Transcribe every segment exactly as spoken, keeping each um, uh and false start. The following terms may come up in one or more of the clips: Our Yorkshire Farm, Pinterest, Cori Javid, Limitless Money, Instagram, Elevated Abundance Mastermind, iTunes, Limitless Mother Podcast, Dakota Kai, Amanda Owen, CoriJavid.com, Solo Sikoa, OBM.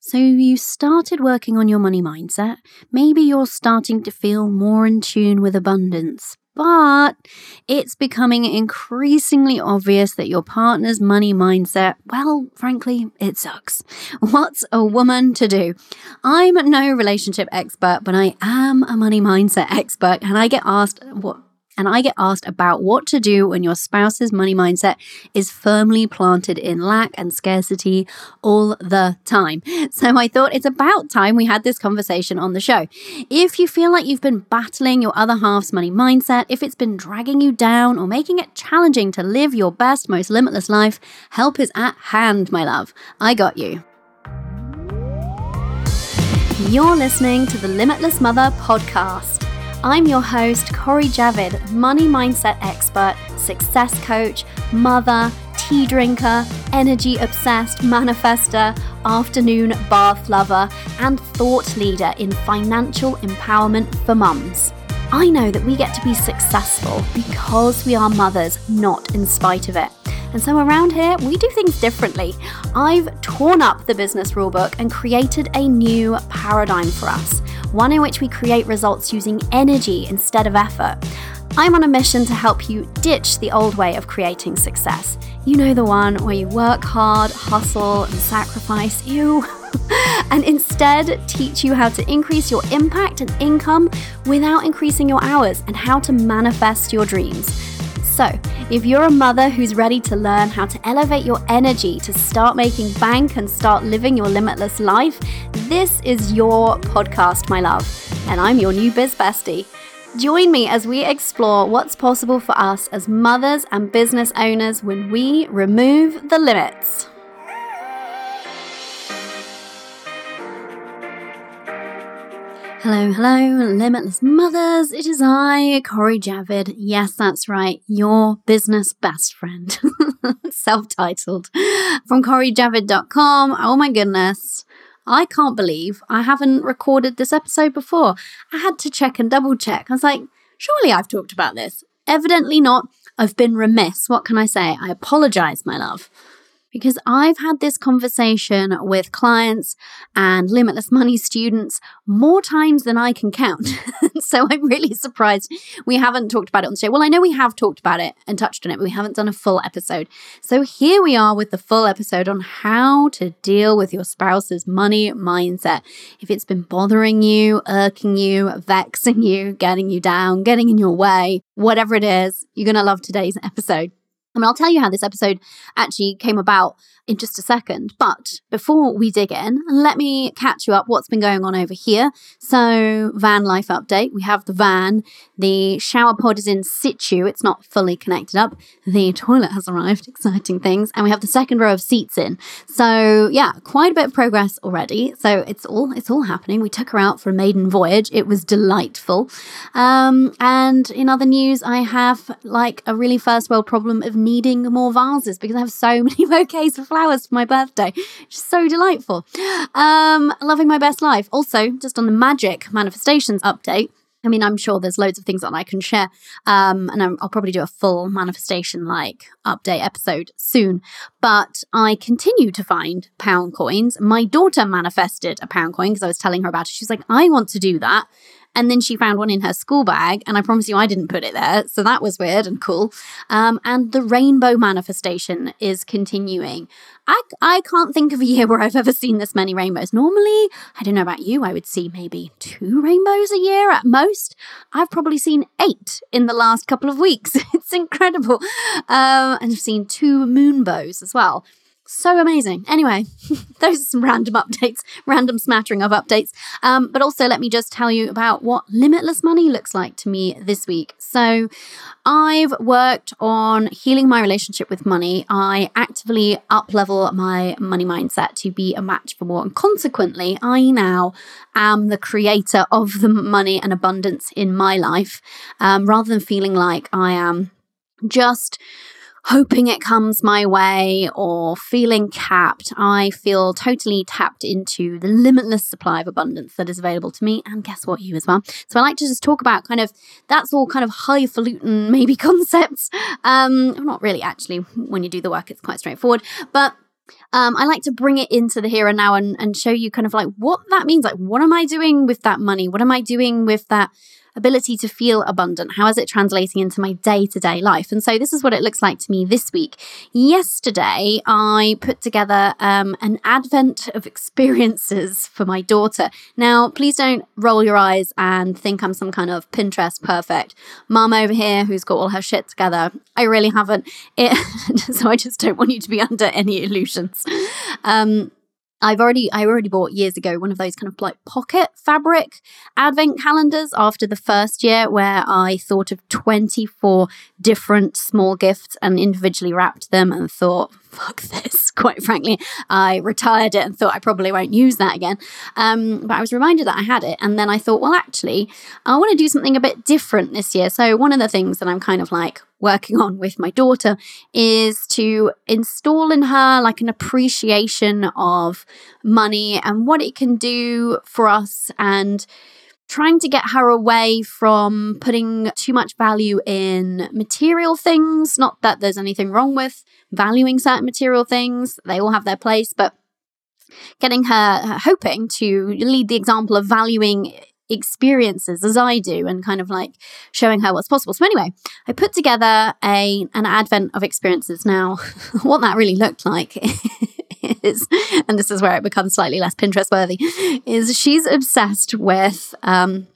So you started working on your money mindset. Maybe you're starting to feel more in tune with abundance, but it's becoming increasingly obvious that your partner's money mindset, well, frankly, it sucks. What's a woman to do? I'm no relationship expert, but I am a money mindset expert, and I get asked what And I get asked about what to do when your spouse's money mindset is firmly planted in lack and scarcity all the time. So I thought it's about time we had this conversation on the show. If you feel like you've been battling your other half's money mindset, if it's been dragging you down or making it challenging to live your best, most limitless life, help is at hand, my love. I got you. You're listening to the Limitless Mother Podcast. I'm your host, Cori Javid, money mindset expert, success coach, mother, tea drinker, energy-obsessed manifester, afternoon bath lover, and thought leader in financial empowerment for mums. I know that we get to be successful because we are mothers, not in spite of it. And so around here, we do things differently. I've torn up the business rulebook and created a new paradigm for us, one in which we create results using energy instead of effort. I'm on a mission to help you ditch the old way of creating success. You know, the one where you work hard, hustle, and sacrifice, ew, and instead teach you how to increase your impact and income without increasing your hours and how to manifest your dreams. So, if you're a mother who's ready to learn how to elevate your energy to start making bank and start living your limitless life, this is your podcast, my love, and I'm your new biz bestie. Join me as we explore what's possible for us as mothers and business owners when we remove the limits. Hello, hello, Limitless Mothers. It is I, Cori Javid. Yes, that's right, your business best friend. Self-titled. From Cori Javid dot com. Oh my goodness. I can't believe I haven't recorded this episode before. I had to check and double check. I was like, surely I've talked about this. Evidently not. I've been remiss. What can I say? I apologize, my love. Because I've had this conversation with clients and Limitless Money students more times than I can count. So I'm really surprised we haven't talked about it on the show. Well, I know we have talked about it and touched on it, but we haven't done a full episode. So here we are with the full episode on how to deal with your spouse's money mindset. If it's been bothering you, irking you, vexing you, getting you down, getting in your way, whatever it is, you're going to love today's episode. I mean, I'll tell you how this episode actually came about in just a second. But before we dig in, let me catch you up what's been going on over here. So, van life update. We have the van. The shower pod is in situ. It's not fully connected up. The toilet has arrived. Exciting things. And we have the second row of seats in. So, yeah, quite a bit of progress already. So, it's all it's all happening. We took her out for a maiden voyage. It was delightful. Um, and in other news, I have like a really first world problem of needing more vases because I have so many bouquets of flowers for my birthday. It's so delightful. Um, loving my best life. Also, just on the magic manifestations update, I mean, I'm sure there's loads of things that I can share, um, and I'll probably do a full manifestation-like update episode soon. But I continue to find pound coins. My daughter manifested a pound coin because I was telling her about it. She's like, I want to do that. And then she found one in her school bag, and I promise you I didn't put it there. So that was weird and cool. Um, and the rainbow manifestation is continuing. I, I can't think of a year where I've ever seen this many rainbows. Normally, I don't know about you, I would see maybe two rainbows a year at most. I've probably seen eight in the last couple of weeks. It's incredible. Um, and I've seen two moonbows as well. So amazing. Anyway, those are some random updates, random smattering of updates. Um, but also let me just tell you about what limitless money looks like to me this week. So I've worked on healing my relationship with money. I actively up-level my money mindset to be a match for more. And consequently, I now am the creator of the money and abundance in my life, um, rather than feeling like I am just hoping it comes my way or feeling capped. I feel totally tapped into the limitless supply of abundance that is available to me. And guess what, you as well. So I like to just talk about kind of, that's all kind of highfalutin maybe concepts. Um, not really actually, when you do the work, it's quite straightforward. But Um, I like to bring it into the here and now and, and show you kind of like what that means. Like, what am I doing with that money? What am I doing with that ability to feel abundant? How is it translating into my day-to-day life? And so this is what it looks like to me this week. Yesterday, I put together um, an advent of experiences for my daughter. Now, please don't roll your eyes and think I'm some kind of Pinterest perfect mum over here who's got all her shit together. I really haven't. It, so I just don't want you to be under any illusions. Um I've already, I already bought years ago one of those kind of like pocket fabric advent calendars after the first year, where I thought of twenty-four different small gifts and individually wrapped them and thought, fuck this, quite frankly. I retired it and thought I probably won't use that again. Um, but I was reminded that I had it. And then I thought, well, actually, I want to do something a bit different this year. So one of the things that I'm kind of like working on with my daughter is to install in her like an appreciation of money and what it can do for us, and trying to get her away from putting too much value in material things. Not that there's anything wrong with valuing certain material things, they all have their place, but getting her hoping to lead the example of valuing experiences as I do, and kind of like showing her what's possible. So anyway, I put together a an advent of experiences. Now, what that really looked like is, and this is where it becomes slightly less Pinterest worthy, is she's obsessed with um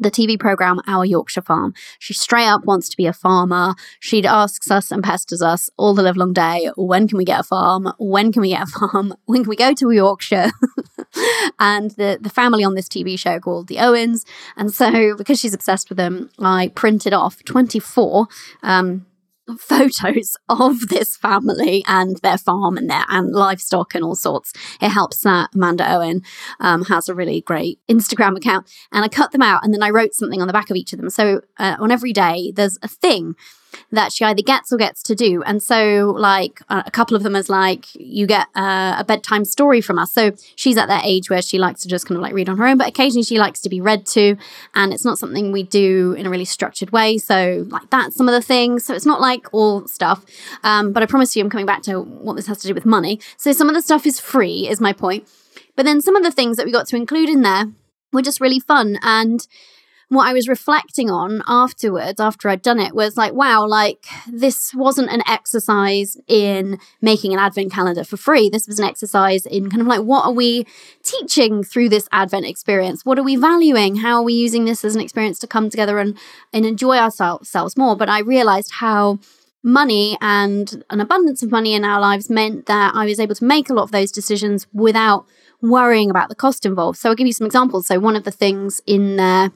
the T V program Our Yorkshire Farm. She straight up wants to be a farmer. She asks us and pesters us all the livelong day, when can we get a farm? When can we get a farm? When can we go to Yorkshire? And the, the family on this T V show called the Owens. And so because she's obsessed with them, I printed off twenty-four um, photos of this family and their farm and their and livestock and all sorts. It helps that Amanda Owen um, has a really great Instagram account. And I cut them out and then I wrote something on the back of each of them. So uh, on every day, there's a thing that she either gets or gets to do. And so like uh, a couple of them is like, you get uh, a bedtime story from us. So she's at that age where she likes to just kind of like read on her own, but occasionally she likes to be read to, and it's not something we do in a really structured way. So like that's some of the things. So it's not like all stuff, um, but I promise you I'm coming back to what this has to do with money. So some of the stuff is free, is my point. But then some of the things that we got to include in there were just really fun. And what I was reflecting on afterwards, after I'd done it, was like, wow, like this wasn't an exercise in making an advent calendar for free. This was an exercise in kind of like, what are we teaching through this advent experience? What are we valuing? How are we using this as an experience to come together and, and enjoy ourselves more? But I realized how money and an abundance of money in our lives meant that I was able to make a lot of those decisions without worrying about the cost involved. So I'll give you some examples. So one of the things in there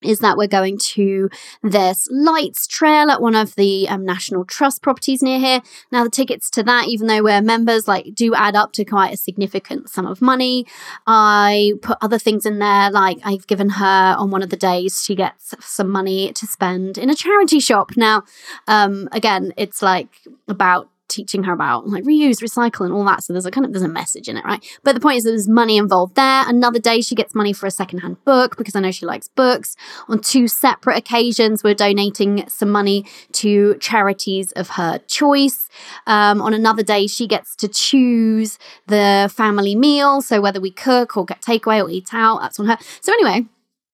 is that we're going to this lights trail at one of the um, National Trust properties near here. Now, the tickets to that, even though we're members, like do add up to quite a significant sum of money. I put other things in there, like I've given her on one of the days, she gets some money to spend in a charity shop. Now, um, again, it's like about teaching her about like reuse, recycle and all that. So there's a kind of, there's a message in it, right? But the point is there's money involved there. Another day she gets money for a secondhand book because I know she likes books. On two separate occasions, we're donating some money to charities of her choice. Um, on another day, she gets to choose the family meal. So whether we cook or get takeaway or eat out, that's on her. So anyway,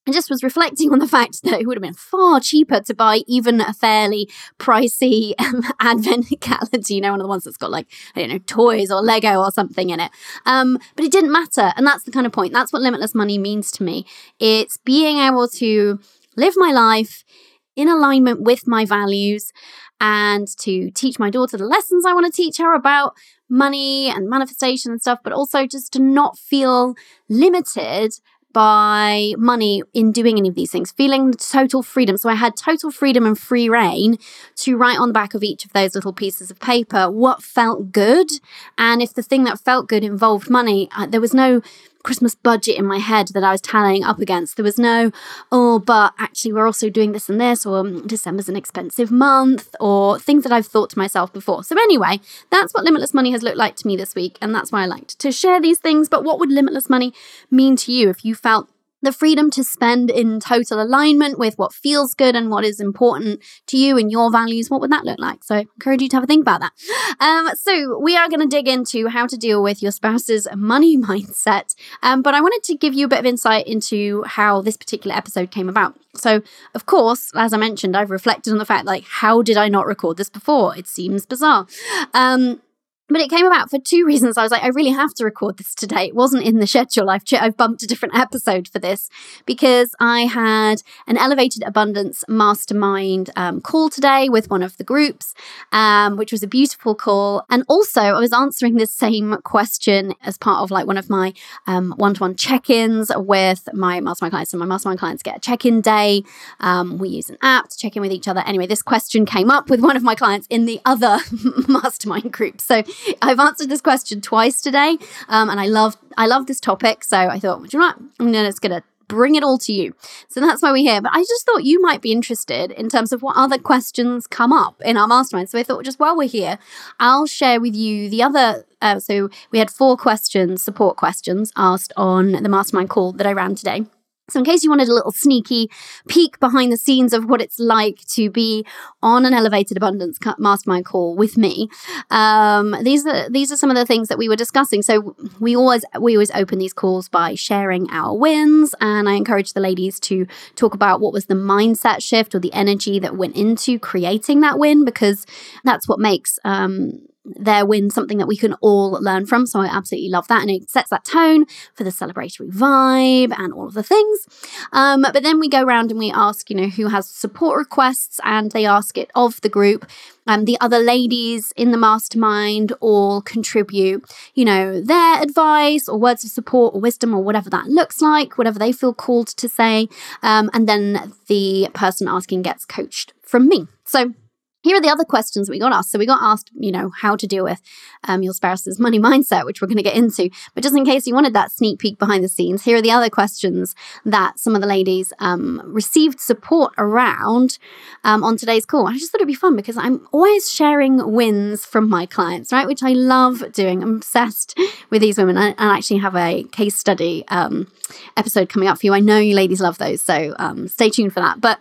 I just was reflecting on the fact that it would have been far cheaper to buy even a fairly pricey um, advent calendar, you know, one of the ones that's got like, I don't know, toys or Lego or something in it. Um, but it didn't matter. And that's the kind of point. That's what Limitless Money means to me. It's being able to live my life in alignment with my values and to teach my daughter the lessons I want to teach her about money and manifestation and stuff, but also just to not feel limited by money in doing any of these things, feeling total freedom. So I had total freedom and free reign to write on the back of each of those little pieces of paper what felt good. And if the thing that felt good involved money, I, there was no Christmas budget in my head that I was tallying up against. There was no, oh, but actually we're also doing this and this, or December's an expensive month, or things that I've thought to myself before. So anyway, that's what Limitless Money has looked like to me this week. And that's why I liked to share these things. But what would Limitless Money mean to you if you felt the freedom to spend in total alignment with what feels good and what is important to you and your values, what would that look like? So I encourage you to have a think about that. Um, so we are going to dig into how to deal with your spouse's money mindset. Um, but I wanted to give you a bit of insight into how this particular episode came about. So of course, as I mentioned, I've reflected on the fact, like, how did I not record this before? It seems bizarre. Um, But it came about for two reasons. I was like, I really have to record this today. It wasn't in the schedule. I've ch- I've bumped a different episode for this because I had an Elevated Abundance Mastermind um, call today with one of the groups, um, which was a beautiful call. And also I was answering this same question as part of like one of my um, one-to-one check-ins with my mastermind clients. So my mastermind clients get a check-in day. Um, we use an app to check in with each other. Anyway, this question came up with one of my clients in the other mastermind group. So I've answered this question twice today, um, and I love I love this topic. So I thought, well, do you know what? I'm just going to bring it all to you. So that's why we're here. But I just thought you might be interested in terms of what other questions come up in our mastermind. So I thought, just while we're here, I'll share with you the other. Uh, so we had four questions, support questions, asked on the mastermind call that I ran today. So in case you wanted a little sneaky peek behind the scenes of what it's like to be on an Elevated Abundance Mastermind call with me, um, these are these are some of the things that we were discussing. So we always we always open these calls by sharing our wins, and I encourage the ladies to talk about what was the mindset shift or the energy that went into creating that win, because that's what makes um, their win something that we can all learn from. So I absolutely love that. And it sets that tone for the celebratory vibe and all of the things. Um, but then we go around and we ask, you know, who has support requests, and they ask it of the group. Um, the other ladies in the mastermind all contribute, you know, their advice or words of support or wisdom or whatever that looks like, whatever they feel called to say. Um, and then the person asking gets coached from me. So here are the other questions we got asked. So we got asked, you know, how to deal with um, your spouse's money mindset, which we're going to get into. But just in case you wanted that sneak peek behind the scenes, here are the other questions that some of the ladies um, received support around um, on today's call. I just thought it'd be fun because I'm always sharing wins from my clients, right? Which I love doing. I'm obsessed with these women. I, I actually have a case study um, episode coming up for you. I know you ladies love those, so um, stay tuned for that. But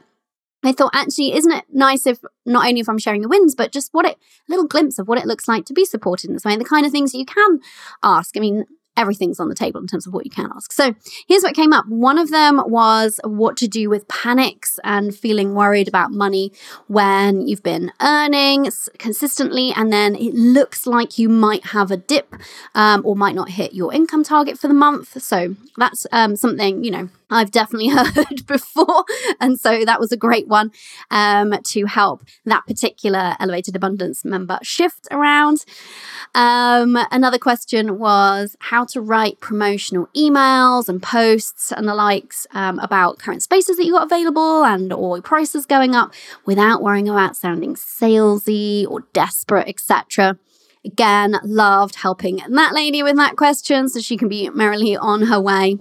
I thought, actually, isn't it nice if not only if I'm sharing the wins, but just what it, a little glimpse of what it looks like to be supported in this way, and the kind of things you can ask. I mean, everything's on the table in terms of what you can ask. So here's what came up. One of them was what to do with panics and feeling worried about money when you've been earning consistently and then it looks like you might have a dip um, or might not hit your income target for the month. So that's um, something, you know, I've definitely heard before. And so that was a great one um, to help that particular Elevated Abundance member shift around. Um, another question was how to write promotional emails and posts and the likes um, about current spaces that you got available and or prices going up without worrying about sounding salesy or desperate, et cetera. Again, loved helping that lady with that question so she can be merrily on her way,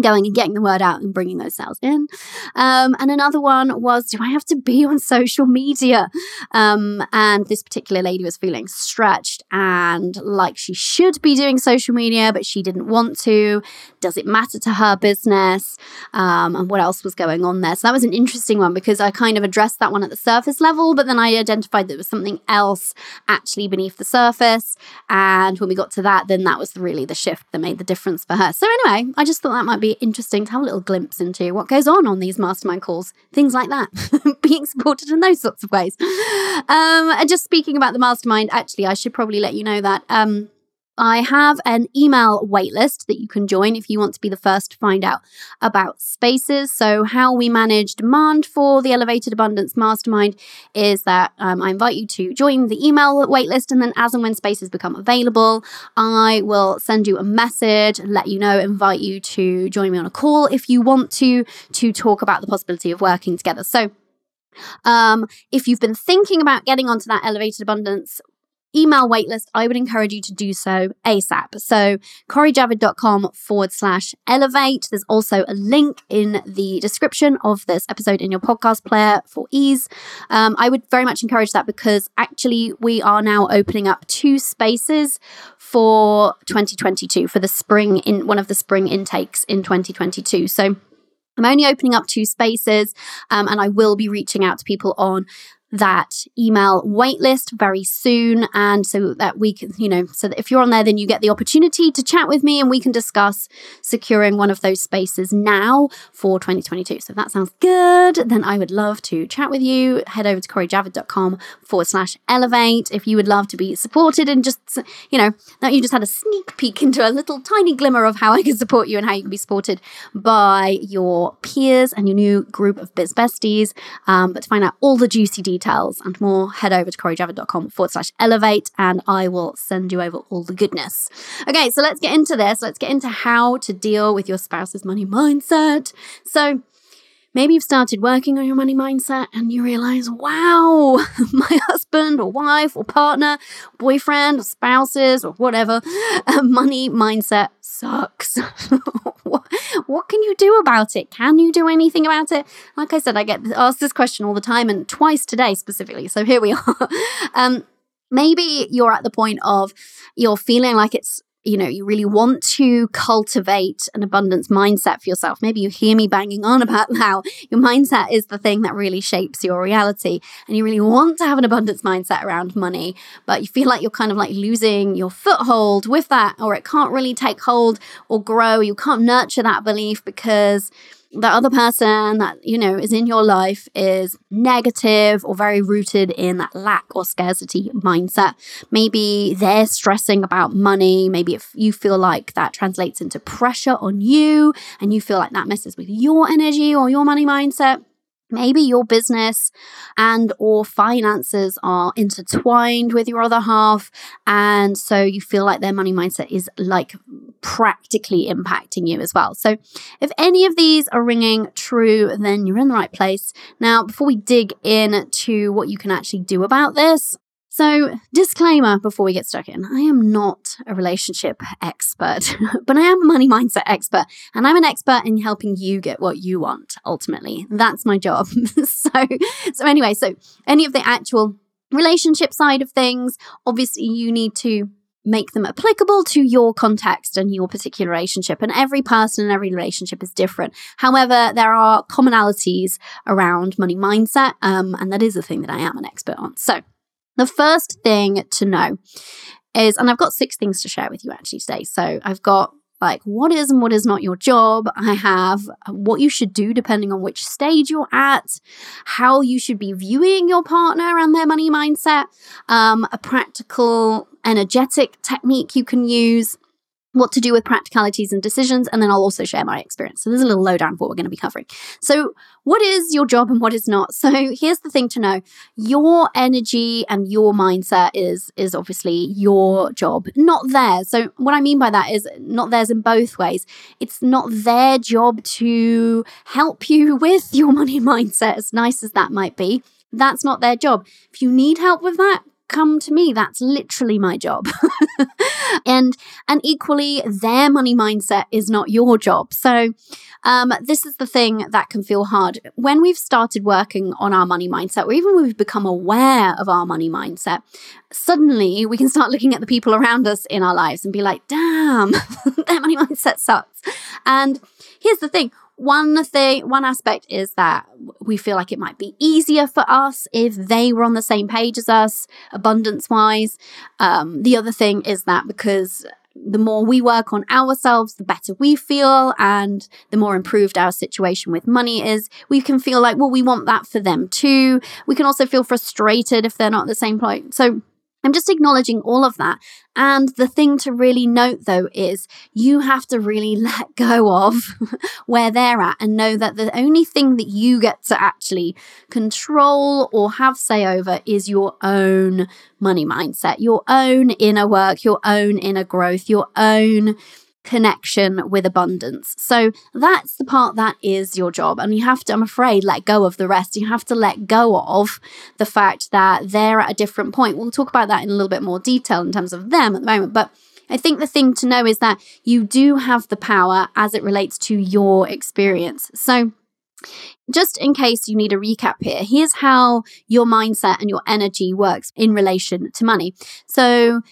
going and getting the word out and bringing those sales in. Um, and another one was, do I have to be on social media? Um, and this particular lady was feeling stretched and like she should be doing social media, but she didn't want to. Does it matter to her business? Um, and what else was going on there? So that was an interesting one because I kind of addressed that one at the surface level, but then I identified that there was something else actually beneath the surface. And when we got to that, then that was really the shift that made the difference for her. So anyway, I just thought that might be interesting to have a little glimpse into what goes on on these mastermind calls, things like that, being supported in those sorts of ways. Um, and just speaking about the mastermind, actually, I should probably let you know that um, I have an email waitlist that you can join if you want to be the first to find out about spaces. So how we manage demand for the Elevated Abundance Mastermind is that um, I invite you to join the email waitlist, and then as and when spaces become available, I will send you a message, let you know, invite you to join me on a call if you want to, to talk about the possibility of working together. So um, if you've been thinking about getting onto that Elevated Abundance email waitlist, I would encourage you to do so ASAP. So CoriJavid.com forward slash elevate. There's also a link in the description of this episode in your podcast player for ease. Um, I would very much encourage that because actually we are now opening up two spaces for twenty twenty-two, for the spring, in one of the spring intakes in twenty twenty-two. So I'm only opening up two spaces, um, and I will be reaching out to people on that email waitlist very soon. And so that we can, you know, so that if you're on there, then you get the opportunity to chat with me and we can discuss securing one of those spaces now for twenty twenty-two. So if that sounds good, then I would love to chat with you. Head over to CoriJavid.com forward slash elevate. If you would love to be supported and just, you know, now you just had a sneak peek into a little tiny glimmer of how I can support you and how you can be supported by your peers and your new group of biz besties. Um, but to find out all the juicy details, details and more, head over to CoriJavid.com forward slash elevate and I will send you over all the goodness. Okay, so let's get into this. Let's get into how to deal with your spouse's money mindset. So maybe you've started working on your money mindset and you realize, wow, my husband or wife or partner, boyfriend or spouses or whatever, uh, money mindset sucks. What, what can you do about it? Can you do anything about it? Like I said, I get asked this question all the time, and twice today specifically. So here we are. Um, maybe you're at the point of you're feeling like it's, you know, you really want to cultivate an abundance mindset for yourself. Maybe you hear me banging on about how your mindset is the thing that really shapes your reality, and you really want to have an abundance mindset around money, but you feel like you're kind of like losing your foothold with that, or it can't really take hold or grow. You can't nurture that belief because the other person that, you know, is in your life is negative or very rooted in that lack or scarcity mindset. Maybe they're stressing about money. Maybe if you feel like that translates into pressure on you and you feel like that messes with your energy or your money mindset. Maybe your business and or finances are intertwined with your other half, and so you feel like their money mindset is like practically impacting you as well. So if any of these are ringing true, then you're in the right place. Now, before we dig into what you can actually do about this, so disclaimer before we get stuck in, I am not a relationship expert, but I am a money mindset expert, and I'm an expert in helping you get what you want, ultimately. That's my job. so, so anyway, so any of the actual relationship side of things, obviously you need to make them applicable to your context and your particular relationship. And every person and every relationship is different. However, there are commonalities around money mindset, um, and that is the thing that I am an expert on. So the first thing to know is, and I've got six things to share with you actually today. So I've got like what is and what is not your job. I have what you should do depending on which stage you're at, how you should be viewing your partner and their money mindset, um, a practical energetic technique you can use, what to do with practicalities and decisions, and then I'll also share my experience. So there's a little lowdown of what we're going to be covering. So what is your job and what is not? So here's the thing to know. Your energy and your mindset is, is obviously your job, not theirs. So what I mean by that is not theirs in both ways. It's not their job to help you with your money mindset, as nice as that might be. That's not their job. If you need help with that, come to me. That's literally my job. and and equally, their money mindset is not your job. So um, this is the thing that can feel hard. When we've started working on our money mindset, or even when we've become aware of our money mindset, suddenly we can start looking at the people around us in our lives and be like, damn, their money mindset sucks. And here's the thing. One thing, one aspect is that we feel like it might be easier for us if they were on the same page as us, abundance-wise. Um, the other thing is that because the more we work on ourselves, the better we feel and the more improved our situation with money is, we can feel like, well, we want that for them too. We can also feel frustrated if they're not at the same point. So I'm just acknowledging all of that. And the thing to really note, though, is you have to really let go of where they're at and know that the only thing that you get to actually control or have say over is your own money mindset, your own inner work, your own inner growth, your own connection with abundance. So that's the part that is your job. And you have to, I'm afraid, let go of the rest. You have to let go of the fact that they're at a different point. We'll talk about that in a little bit more detail in terms of them at the moment. But I think the thing to know is that you do have the power as it relates to your experience. So just in case you need a recap here, here's how your mindset and your energy works in relation to money. So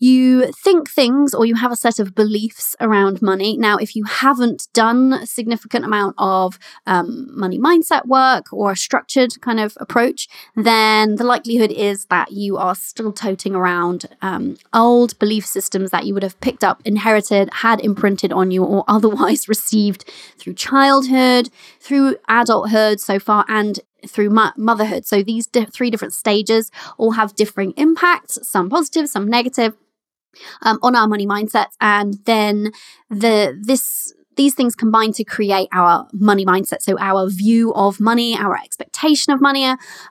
You think things, or you have a set of beliefs around money. Now, if you haven't done a significant amount of um, money mindset work or a structured kind of approach, then the likelihood is that you are still toting around um, old belief systems that you would have picked up, inherited, had imprinted on you, or otherwise received through childhood, through adulthood so far, and through motherhood. So these di- three different stages all have differing impacts, some positive, some negative, Um, on our money mindsets, and then the this these things combine to create our money mindset. So our view of money, our expectation of money,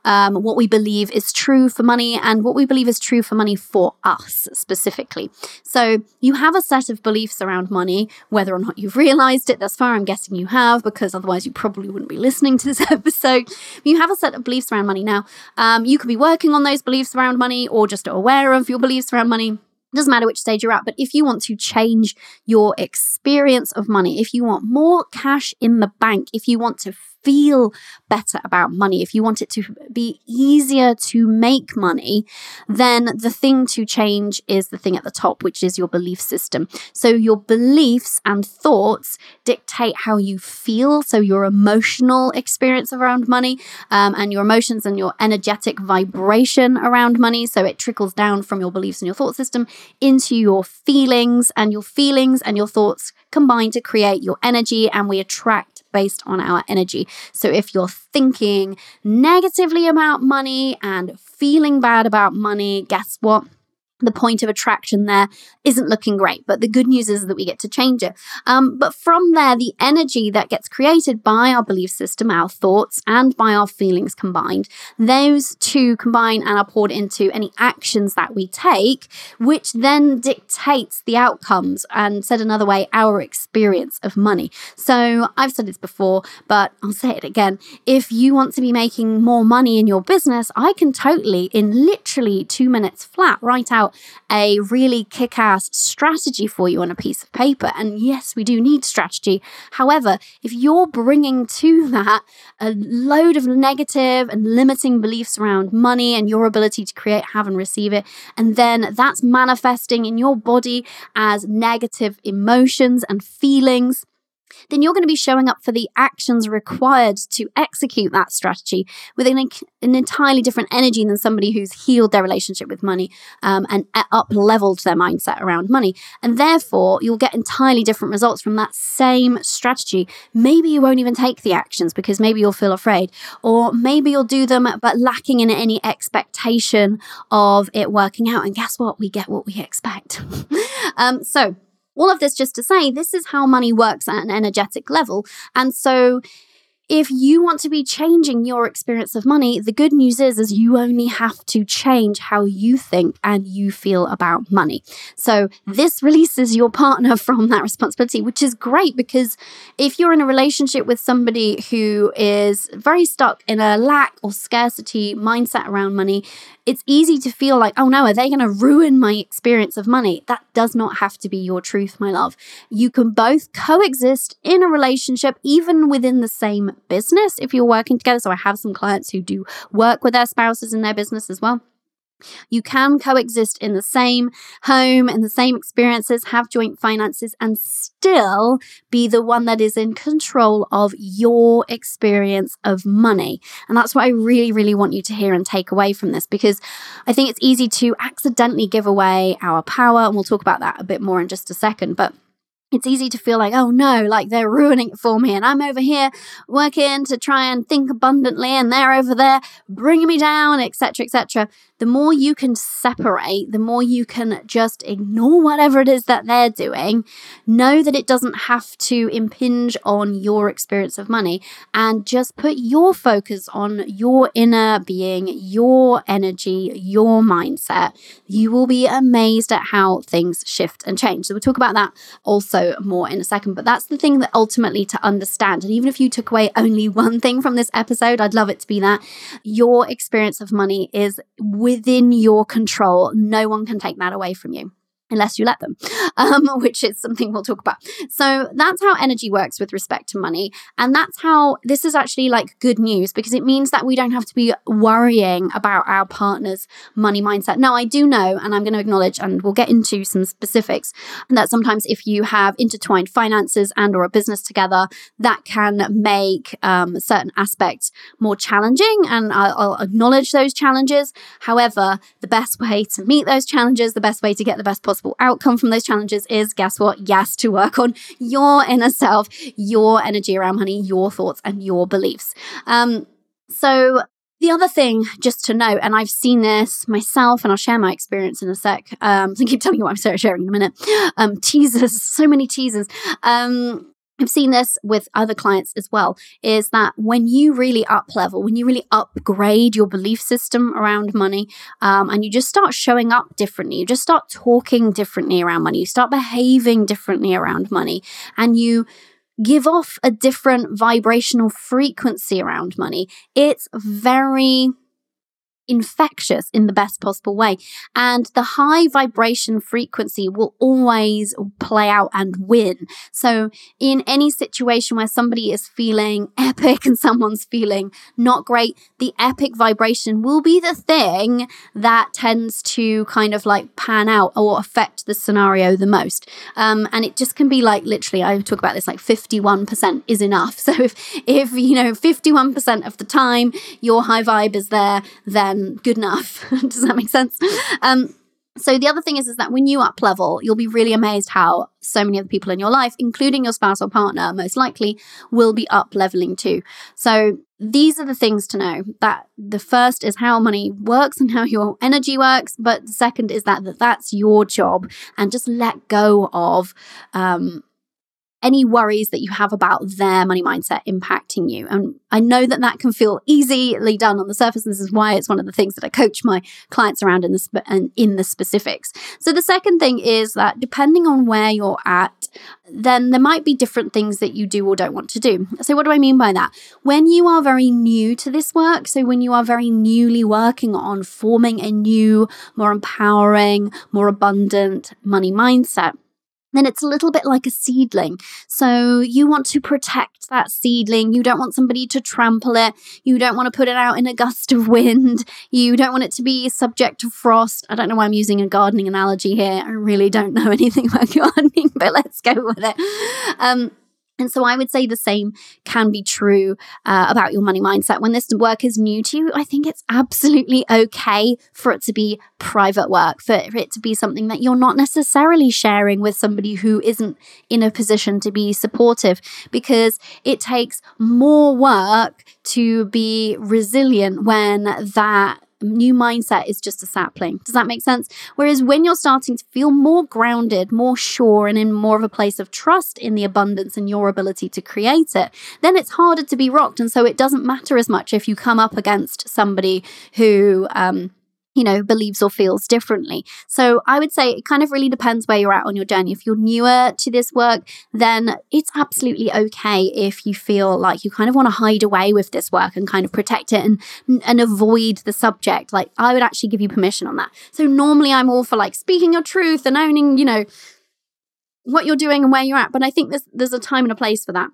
um, what we believe is true for money, and what we believe is true for money for us specifically. So you have a set of beliefs around money, whether or not you've realized it thus far. I'm guessing you have, because otherwise you probably wouldn't be listening to this episode. You have a set of beliefs around money now. Um, you could be working on those beliefs around money, or just aware of your beliefs around money. Doesn't matter which stage you're at, but if you want to change your experience of money, if you want more cash in the bank, if you want to feel better about money, if you want it to be easier to make money, then the thing to change is the thing at the top, which is your belief system. So your beliefs and thoughts dictate how you feel. So your emotional experience around money, um, and your emotions and your energetic vibration around money. So it trickles down from your beliefs and your thought system into your feelings, and your feelings and your thoughts combine to create your energy, and we attract based on our energy. So if you're thinking negatively about money and feeling bad about money, guess what? The point of attraction there isn't looking great, but the good news is that we get to change it. Um, but from there, the energy that gets created by our belief system, our thoughts, and by our feelings combined, those two combine and are poured into any actions that we take, which then dictates the outcomes and, said another way, our experience of money. So I've said this before, but I'll say it again. If you want to be making more money in your business, I can totally, in literally two minutes flat, write out a really kick-ass strategy for you on a piece of paper. And yes, we do need strategy. However, if you're bringing to that a load of negative and limiting beliefs around money and your ability to create, have, and receive it, and then that's manifesting in your body as negative emotions and feelings, then you're going to be showing up for the actions required to execute that strategy with an, an entirely different energy than somebody who's healed their relationship with money um, and up-leveled their mindset around money. And therefore, you'll get entirely different results from that same strategy. Maybe you won't even take the actions because maybe you'll feel afraid, or maybe you'll do them but lacking in any expectation of it working out. And guess what? We get what we expect. um, so... All of this just to say, this is how money works at an energetic level. And so if you want to be changing your experience of money, the good news is, is you only have to change how you think and you feel about money. So this releases your partner from that responsibility, which is great, because if you're in a relationship with somebody who is very stuck in a lack or scarcity mindset around money, it's easy to feel like, oh no, are they going to ruin my experience of money? That does not have to be your truth, my love. You can both coexist in a relationship, even within the same business if you're working together. So I have some clients who do work with their spouses in their business as well. You can coexist in the same home, in the same experiences, have joint finances, and still be the one that is in control of your experience of money. And that's what I really, really want you to hear and take away from this, because I think it's easy to accidentally give away our power. And we'll talk about that a bit more in just a second. But it's easy to feel like, oh no, like they're ruining it for me, and I'm over here working to try and think abundantly, and they're over there bringing me down, et cetera, et cetera. The more you can separate, the more you can just ignore whatever it is that they're doing, know that it doesn't have to impinge on your experience of money, and just put your focus on your inner being, your energy, your mindset. You will be amazed at how things shift and change. So we'll talk about that also more in a second, but that's the thing that ultimately to understand. And even if you took away only one thing from this episode, I'd love it to be that your experience of money is within your control. No one can take that away from you unless you let them. um, which is something we'll talk about. So that's how energy works with respect to money. And that's how this is actually like good news, because it means that we don't have to be worrying about our partner's money mindset. Now, I do know, and I'm going to acknowledge, and we'll get into some specifics, and that sometimes if you have intertwined finances and or a business together, that can make um, certain aspects more challenging. And I'll, I'll acknowledge those challenges. However, the best way to meet those challenges, the best way to get the best possible outcome from those challenges is, guess what? Yes, to work on your inner self, your energy around money, your thoughts and your beliefs. Um, so the other thing just to note, and I've seen this myself, and I'll share my experience in a sec. Um, so I keep telling you what I'm sharing in a minute. Um, teasers, so many teasers. Um, I've seen this with other clients as well, is that when you really up level, when you really upgrade your belief system around money, um, and you just start showing up differently, you just start talking differently around money, you start behaving differently around money, and you give off a different vibrational frequency around money, it's very infectious in the best possible way. And the high vibration frequency will always play out and win. So in any situation where somebody is feeling epic and someone's feeling not great, the epic vibration will be the thing that tends to kind of like pan out or affect the scenario the most. Um, and it just can be like, literally, I talk about this, like fifty-one percent is enough. So if, if you know, fifty-one percent of the time your high vibe is there, then good enough. Does that make sense? Um, so the other thing is, is that when you up level, you'll be really amazed how so many other people in your life, including your spouse or partner, most likely will be up leveling too. So these are the things to know, that the first is how money works and how your energy works. But the second is that, that that's your job, and just let go of, um, any worries that you have about their money mindset impacting you. And I know that that can feel easily done on the surface. And this is why it's one of the things that I coach my clients around in the, sp- in the specifics. So the second thing is that depending on where you're at, then there might be different things that you do or don't want to do. So what do I mean by that? When you are very new to this work, so when you are very newly working on forming a new, more empowering, more abundant money mindset, then it's a little bit like a seedling. So you want to protect that seedling. You don't want somebody to trample it. You don't want to put it out in a gust of wind. You don't want it to be subject to frost. I don't know why I'm using a gardening analogy here. I really don't know anything about gardening, but let's go with it. Um, And so I would say the same can be true uh, about your money mindset. When this work is new to you, I think it's absolutely okay for it to be private work, for it to be something that you're not necessarily sharing with somebody who isn't in a position to be supportive, because it takes more work to be resilient when that new mindset is just a sapling. Does that make sense? Whereas when you're starting to feel more grounded, more sure, and in more of a place of trust in the abundance and your ability to create it, then it's harder to be rocked. And so it doesn't matter as much if you come up against somebody who, um, you know, believes or feels differently. So I would say it kind of really depends where you're at on your journey. If you're newer to this work, then it's absolutely okay if you feel like you kind of want to hide away with this work and kind of protect it and and avoid the subject. Like, I would actually give you permission on that. So normally I'm all for like speaking your truth and owning, you know, what you're doing and where you're at. But I think there's there's a time and a place for that.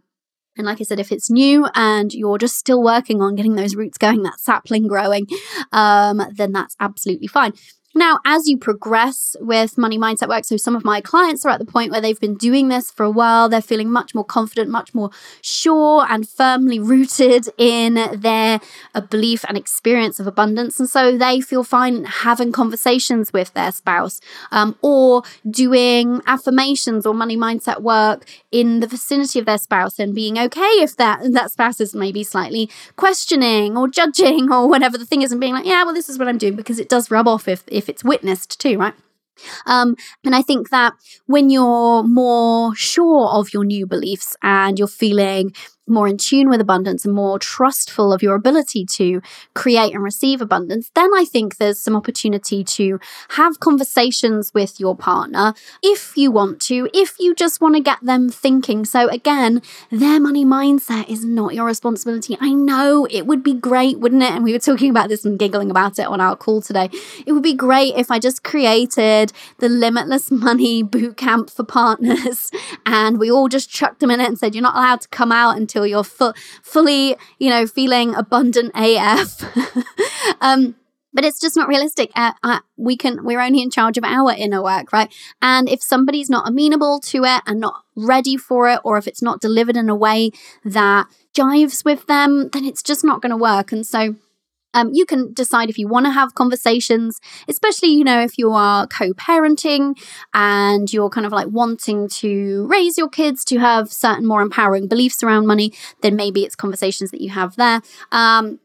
And like I said, if it's new and you're just still working on getting those roots going, that sapling growing, um, then that's absolutely fine. Now, as you progress with money mindset work, so some of my clients are at the point where they've been doing this for a while, they're feeling much more confident, much more sure and firmly rooted in their uh, belief and experience of abundance. And so they feel fine having conversations with their spouse um, or doing affirmations or money mindset work in the vicinity of their spouse, and being okay if that, that spouse is maybe slightly questioning or judging or whatever the thing is, and being like, yeah, well, this is what I'm doing, because it does rub off if, if if it's witnessed too, right? Um, and I think that when you're more sure of your new beliefs and you're feeling more in tune with abundance and more trustful of your ability to create and receive abundance, then I think there's some opportunity to have conversations with your partner if you want to, if you just want to get them thinking. So again, their money mindset is not your responsibility. I know it would be great, wouldn't it? And we were talking about this and giggling about it on our call today. It would be great if I just created the Limitless Money Bootcamp for partners and we all just chucked them in it and said, you're not allowed to come out until you're fu- fully, you know, feeling abundant A F. um, but it's just not realistic. Uh, I, we can, we're only in charge of our inner work, right? And if somebody's not amenable to it and not ready for it, or if it's not delivered in a way that jives with them, then it's just not going to work. And so Um, you can decide if you want to have conversations, especially, you know, if you are co-parenting and you're kind of like wanting to raise your kids to have certain more empowering beliefs around money, then maybe it's conversations that you have there. Um,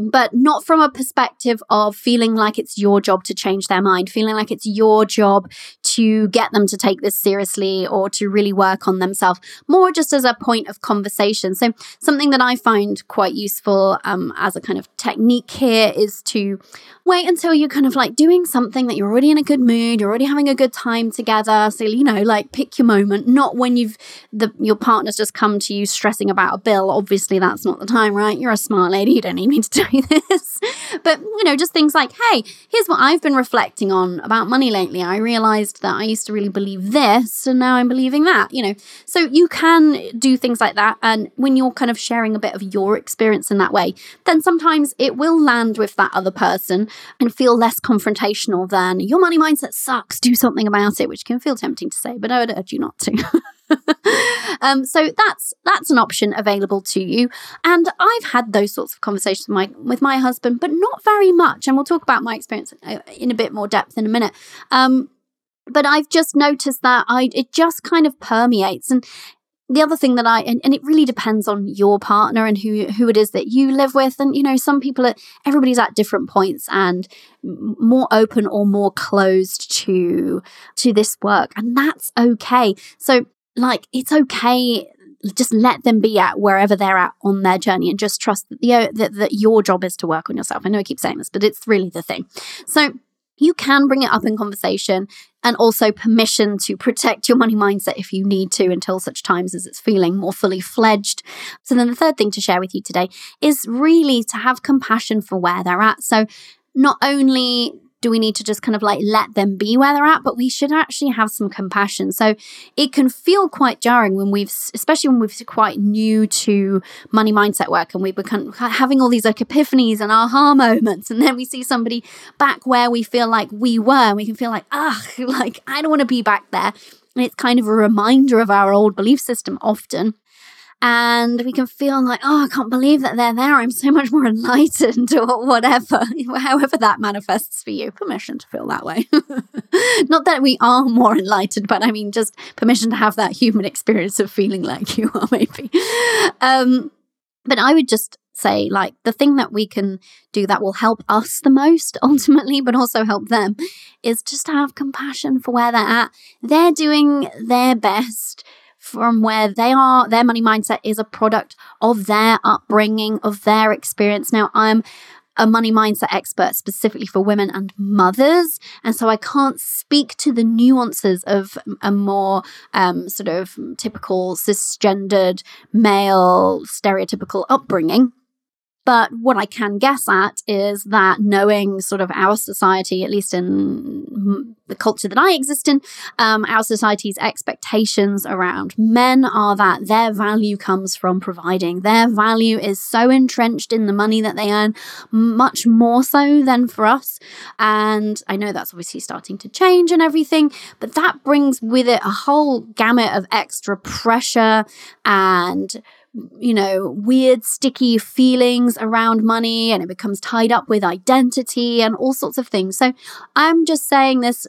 but not from a perspective of feeling like it's your job to change their mind, feeling like it's your job to get them to take this seriously or to really work on themselves, more just as a point of conversation. So something that I find quite useful um, as a kind of technique here is to wait until you're kind of like doing something that you're already in a good mood, you're already having a good time together. So, you know, like pick your moment, not when you've the your partner's just come to you stressing about a bill. Obviously, that's not the time, right? You're a smart lady. You don't need me to do this. But, you know, just things like, hey, here's what I've been reflecting on about money lately. I realized that I used to really believe this and now I'm believing that, you know. So you can do things like that. And when you're kind of sharing a bit of your experience in that way, then sometimes it will land with that other person and feel less confrontational than your money mindset sucks, do something about it, which can feel tempting to say, but I would urge you not to. um, so that's that's an option available to you. And I've had those sorts of conversations with my, with my husband, but not very much. And we'll talk about my experience in a bit more depth in a minute. Um, but I've just noticed that I it just kind of permeates. And the other thing that I, and, and it really depends on your partner and who, who it is that you live with. And, you know, some people, are, everybody's at different points and more open or more closed to to this work. And that's okay. So like, it's okay. Just let them be at wherever they're at on their journey and just trust that, the, that, that your job is to work on yourself. I know I keep saying this, but it's really the thing. So you can bring it up in conversation and also permission to protect your money mindset if you need to until such times as it's feeling more fully fledged. So then the third thing to share with you today is really to have compassion for where they're at. So not only do we need to just kind of like let them be where they're at, but we should actually have some compassion. So it can feel quite jarring when we've, especially when we're quite new to money mindset work and we've become having all these like epiphanies and aha moments. And then we see somebody back where we feel like we were and we can feel like, ah, like I don't want to be back there. And it's kind of a reminder of our old belief system often. And we can feel like, oh, I can't believe that they're there. I'm so much more enlightened or whatever, however that manifests for you. Permission to feel that way. Not that we are more enlightened, but I mean, just permission to have that human experience of feeling like you are maybe. Um, but I would just say like the thing that we can do that will help us the most ultimately, but also help them is just to have compassion for where they're at. They're doing their best from where they are. Their money mindset is a product of their upbringing, of their experience. Now, I'm a money mindset expert specifically for women and mothers, and so I can't speak to the nuances of a more um, sort of typical cisgendered male stereotypical upbringing. But what I can guess at is that knowing sort of our society, at least in the culture that I exist in, um, our society's expectations around men are that their value comes from providing. Their value is so entrenched in the money that they earn, much more so than for us. And I know that's obviously starting to change and everything, but that brings with it a whole gamut of extra pressure and you know, weird, sticky feelings around money, and it becomes tied up with identity and all sorts of things. So I'm just saying this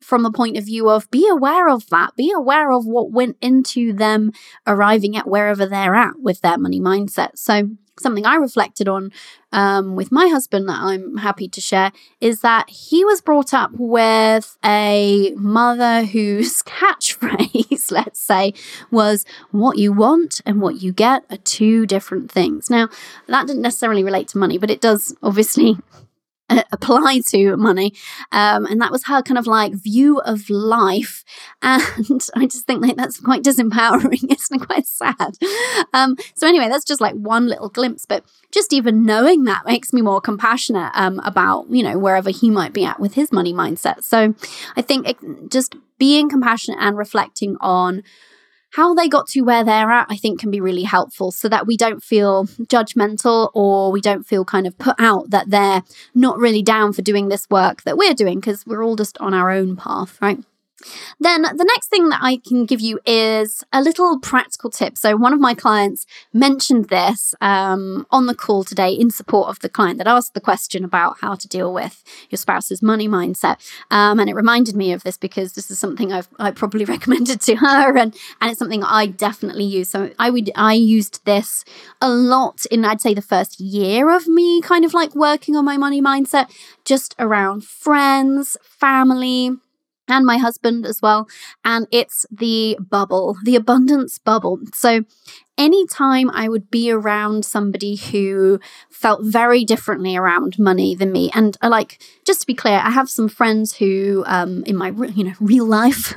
from the point of view of be aware of that, be aware of what went into them arriving at wherever they're at with their money mindset. So something I reflected on um, with my husband that I'm happy to share is that he was brought up with a mother whose catchphrase, let's say, was what you want and what you get are two different things. Now, that didn't necessarily relate to money, but it does obviously apply to money. Um, and that was her kind of like view of life. And I just think like that's quite disempowering. It's quite sad. Um, so anyway, that's just like one little glimpse. But just even knowing that makes me more compassionate um, about, you know, wherever he might be at with his money mindset. So I think it, just being compassionate and reflecting on how they got to where they're at, I think can be really helpful so that we don't feel judgmental or we don't feel kind of put out that they're not really down for doing this work that we're doing because we're all just on our own path, right? Then the next thing that I can give you is a little practical tip. So one of my clients mentioned this um, on the call today in support of the client that asked the question about how to deal with your spouse's money mindset. Um, and it reminded me of this because this is something I've I probably recommended to her and, and it's something I definitely use. So I would I used this a lot in, I'd say, the first year of me kind of like working on my money mindset, just around friends, family, and my husband as well. And it's the bubble, the abundance bubble. So anytime I would be around somebody who felt very differently around money than me, and I like, just to be clear, I have some friends who um, in my, you know, real life,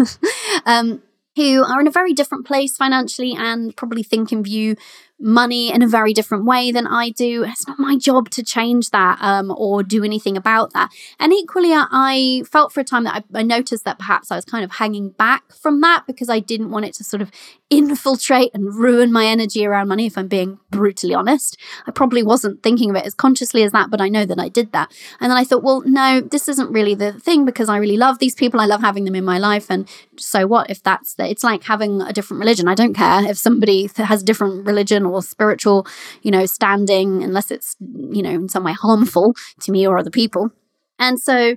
um, who are in a very different place financially and probably think and view money in a very different way than I do. It's not my job to change that um, or do anything about that. And equally, I felt for a time that I, I noticed that perhaps I was kind of hanging back from that because I didn't want it to sort of infiltrate and ruin my energy around money, if I'm being brutally honest. I probably wasn't thinking of it as consciously as that, but I know that I did that. And then I thought, well, no, this isn't really the thing because I really love these people. I love having them in my life. And so what if that's the, it's like having a different religion. I don't care if somebody has a different religion or spiritual, you know, standing, unless it's, you know, in some way harmful to me or other people. And so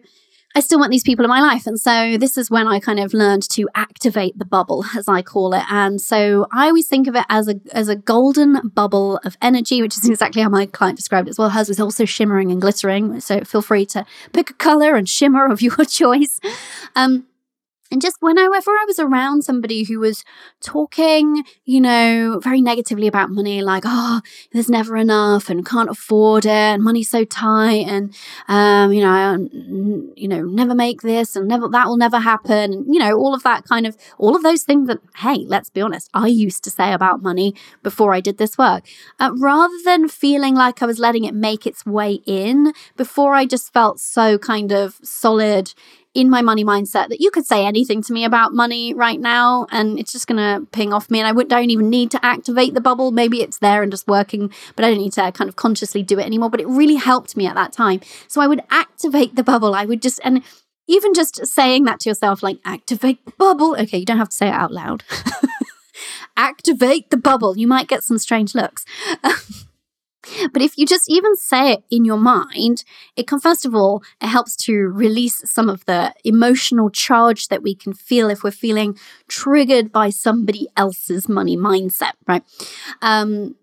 I still want these people in my life. And so this is when I kind of learned to activate the bubble, as I call it. And so I always think of it as a as a golden bubble of energy, which is exactly how my client described it as well. Hers was also shimmering and glittering. So feel free to pick a color and shimmer of your choice. Um, And just whenever I was around somebody who was talking, you know, very negatively about money, like, oh, there's never enough and can't afford it and money's so tight and, um, you know, I, you know, never make this and never, that will never happen. And, you know, all of that kind of, all of those things that, hey, let's be honest, I used to say about money before I did this work. Uh, rather than feeling like I was letting it make its way in, before I just felt so kind of solid in my money mindset that you could say anything to me about money right now and it's just going to ping off me and I would, don't even need to activate the bubble. Maybe it's there and just working, but I don't need to kind of consciously do it anymore. But it really helped me at that time. So I would activate the bubble. I would just, and even just saying that to yourself, like activate the bubble. Okay, you don't have to say it out loud. Activate the bubble. You might get some strange looks. But if you just even say it in your mind, it can, first of all, it helps to release some of the emotional charge that we can feel if we're feeling triggered by somebody else's money mindset, right? Um,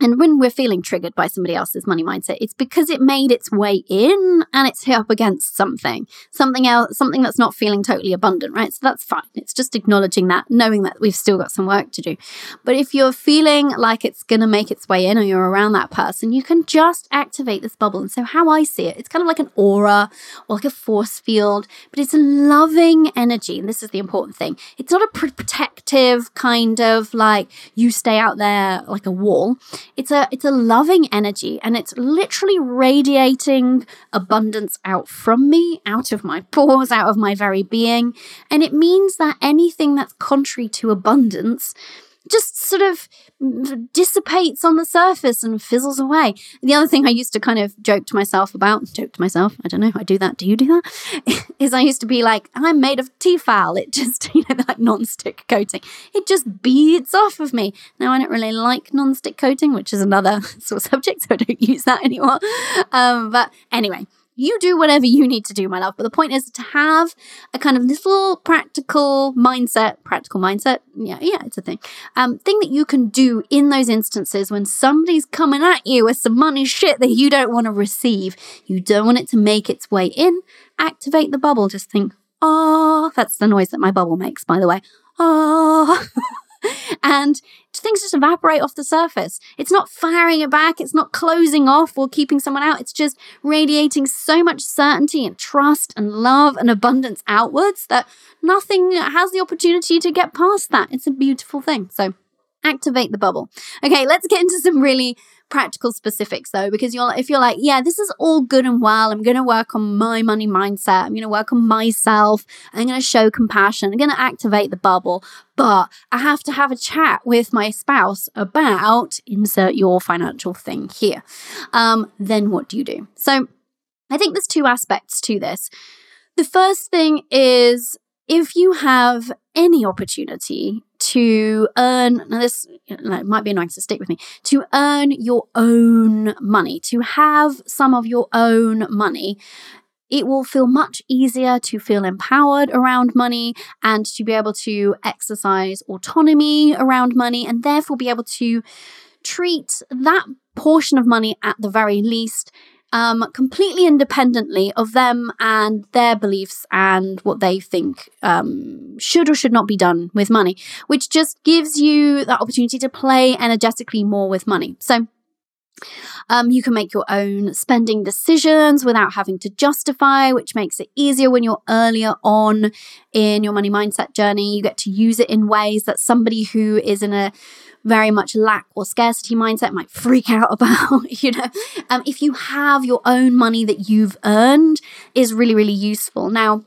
and when we're feeling triggered by somebody else's money mindset, it's because it made its way in and it's hit up against something, something else, something that's not feeling totally abundant, right? So that's fine. It's just acknowledging that, knowing that we've still got some work to do. But if you're feeling like it's going to make its way in or you're around that person, you can just activate this bubble. And so how I see it, it's kind of like an aura or like a force field, but it's a loving energy. And this is the important thing. It's not a protective kind of like you stay out there like a wall. It's a it's a loving energy and it's literally radiating abundance out from me, out of my pores, out of my very being. And it means that anything that's contrary to abundance just sort of dissipates on the surface and fizzles away. The other thing I used to kind of joke to myself about, joke to myself, I don't know if I do that, do you do that? Is I used to be like, I'm made of teafowl. It just, you know, that non-stick coating. It just beads off of me. Now, I don't really like non-stick coating, which is another sore subject, so I don't use that anymore. Um, but anyway, You do whatever you need to do, my love. But the point is to have a kind of little practical mindset, practical mindset. Yeah, yeah, it's a thing. Um, thing that you can do in those instances when somebody's coming at you with some money shit that you don't want to receive. You don't want it to make its way in. Activate the bubble. Just think, oh, that's the noise that my bubble makes, by the way. Oh, and things just evaporate off the surface. It's not firing it back. It's not closing off or keeping someone out. It's just radiating so much certainty and trust and love and abundance outwards that nothing has the opportunity to get past that. It's a beautiful thing. So activate the bubble. Okay, let's get into some really practical specifics though, because you're if you're like, yeah, this is all good and well, I'm going to work on my money mindset, I'm going to work on myself, I'm going to show compassion, I'm going to activate the bubble, but I have to have a chat with my spouse about insert your financial thing here. Um, then what do you do? So I think there's two aspects to this. The first thing is, if you have any opportunity to earn, now this might be annoying, so stick with me, to earn your own money, to have some of your own money, it will feel much easier to feel empowered around money and to be able to exercise autonomy around money and therefore be able to treat that portion of money at the very least Um, completely independently of them and their beliefs and what they think um, should or should not be done with money, which just gives you that opportunity to play energetically more with money. So um, you can make your own spending decisions without having to justify, which makes it easier when you're earlier on in your money mindset journey. You get to use it in ways that somebody who is in a very much lack or scarcity mindset might freak out about, you know. Um, if you have your own money that you've earned, is really, really useful. Now,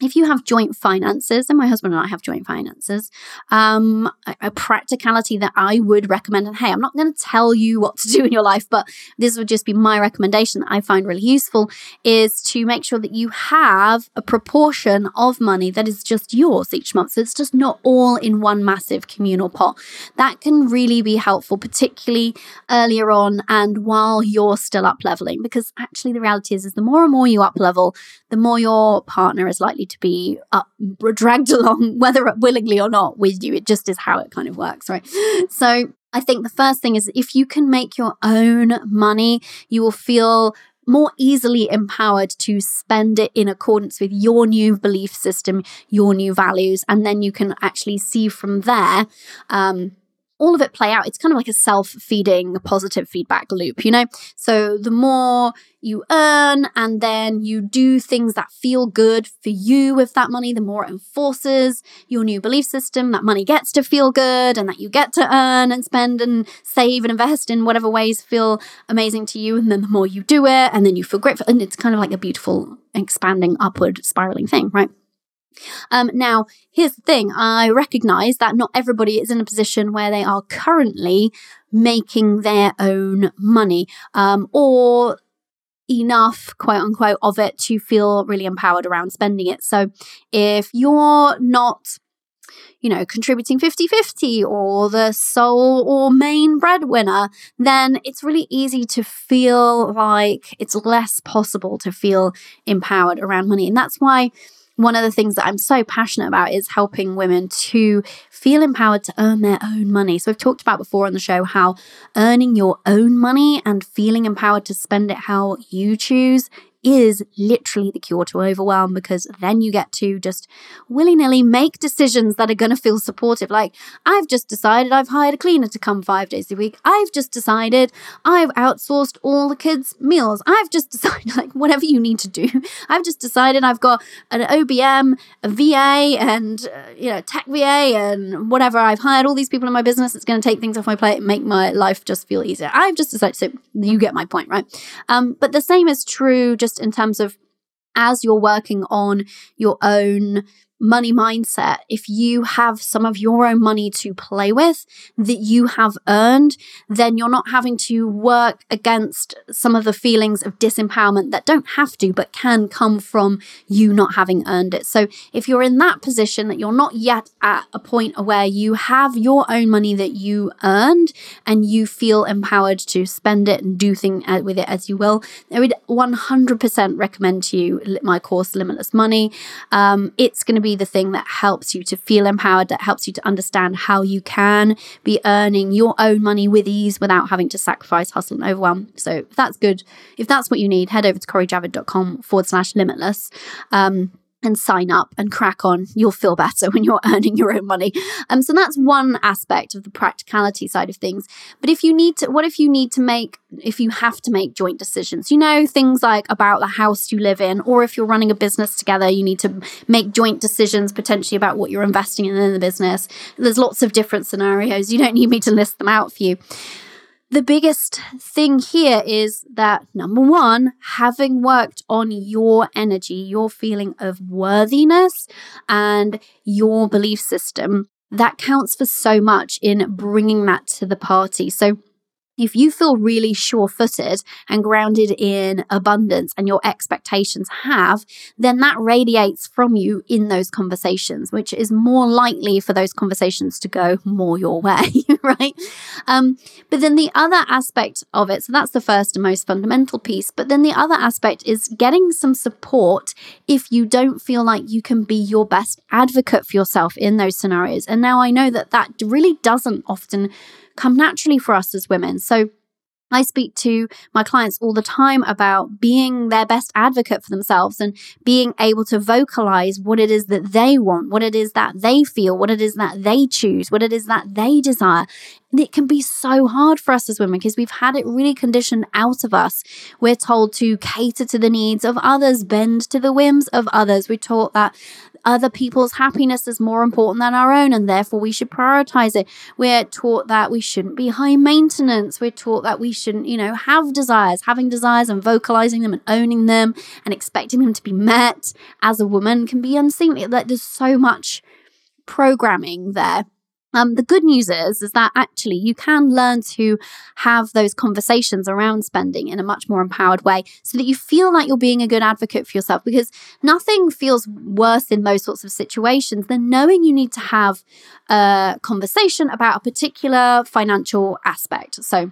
if you have joint finances, and my husband and I have joint finances, um, a, a practicality that I would recommend, and hey, I'm not going to tell you what to do in your life, but this would just be my recommendation that I find really useful, is to make sure that you have a proportion of money that is just yours each month. So it's just not all in one massive communal pot. That can really be helpful, particularly earlier on and while you're still up leveling, because actually the reality is, is the more and more you up level, the more your partner is likely to be up, dragged along, whether willingly or not, with you. It just is how it kind of works, right? So I think the first thing is, if you can make your own money, you will feel more easily empowered to spend it in accordance with your new belief system, your new values, and then you can actually see from there um, all of it play out. It's kind of like a self-feeding, positive feedback loop, you know? So the more you earn and then you do things that feel good for you with that money, the more it enforces your new belief system, that money gets to feel good and that you get to earn and spend and save and invest in whatever ways feel amazing to you. And then the more you do it, and then you feel grateful. And it's kind of like a beautiful, expanding, upward, spiraling thing, right? Um, now, here's the thing. I recognize that not everybody is in a position where they are currently making their own money um, or enough, quote unquote, of it to feel really empowered around spending it. So if you're not, you know, contributing fifty-fifty or the sole or main breadwinner, then it's really easy to feel like it's less possible to feel empowered around money. And that's why one of the things that I'm so passionate about is helping women to feel empowered to earn their own money. So I've talked about before on the show how earning your own money and feeling empowered to spend it how you choose is literally the cure to overwhelm, because then you get to just willy-nilly make decisions that are going to feel supportive. Like, I've just decided I've hired a cleaner to come five days a week. I've just decided I've outsourced all the kids' meals. I've just decided, like, whatever you need to do. I've just decided I've got an O B M, a V A, and uh, you know, tech V A, and whatever. I've hired all these people in my business. It's going to take things off my plate and make my life just feel easier. I've just decided. So you get my point, right? Um, but the same is true just in terms of as you're working on your own money mindset, if you have some of your own money to play with that you have earned, then you're not having to work against some of the feelings of disempowerment that don't have to, but can come from you not having earned it. So if you're in that position, that you're not yet at a point where you have your own money that you earned and you feel empowered to spend it and do things with it as you will, I would one hundred percent recommend to you my course, Limitless Money. Um, it's going to be the thing that helps you to feel empowered, that helps you to understand how you can be earning your own money with ease without having to sacrifice, hustle, and overwhelm. So if that's good, if that's what you need, head over to CoriJavid.com forward slash limitless um, and sign up and crack on. You'll feel better when you're earning your own money. Um, so that's one aspect of the practicality side of things. But if you need to, what if you need to make, if you have to make joint decisions, you know, things like about the house you live in, or if you're running a business together, you need to make joint decisions potentially about what you're investing in in the business. There's lots of different scenarios. You don't need me to list them out for you. The biggest thing here is that, number one, having worked on your energy, your feeling of worthiness and your belief system, that counts for so much in bringing that to the party. So if you feel really sure-footed and grounded in abundance and your expectations have, then that radiates from you in those conversations, which is more likely for those conversations to go more your way, right? Um, but then the other aspect of it, so that's the first and most fundamental piece, but then the other aspect is getting some support if you don't feel like you can be your best advocate for yourself in those scenarios. And now I know that that really doesn't often come naturally for us as women. So I speak to my clients all the time about being their best advocate for themselves and being able to vocalize what it is that they want, what it is that they feel, what it is that they choose, what it is that they desire. And it can be so hard for us as women because we've had it really conditioned out of us. We're told to cater to the needs of others, bend to the whims of others. We're taught that other people's happiness is more important than our own, and therefore we should prioritize it. We're taught that we shouldn't be high maintenance. We're taught that we shouldn't, you know, have desires, having desires and vocalizing them and owning them and expecting them to be met as a woman can be unseemly. Like, there's so much programming there. Um, the good news is, is that actually you can learn to have those conversations around spending in a much more empowered way so that you feel like you're being a good advocate for yourself, because nothing feels worse in those sorts of situations than knowing you need to have a conversation about a particular financial aspect. So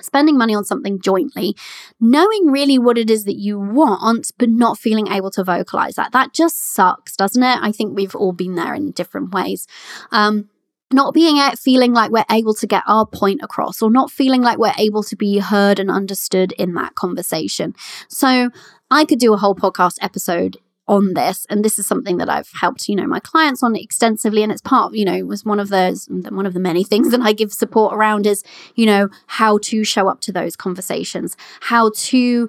spending money on something jointly, knowing really what it is that you want, but not feeling able to vocalize that. That just sucks, doesn't it? I think we've all been there in different ways. Um, Not being out feeling like we're able to get our point across, or not feeling like we're able to be heard and understood in that conversation. So I could do a whole podcast episode on this, and this is something that I've helped, you know, my clients on extensively, and it's part of, you know, was one of those, one of the many things that I give support around is, you know, how to show up to those conversations, how to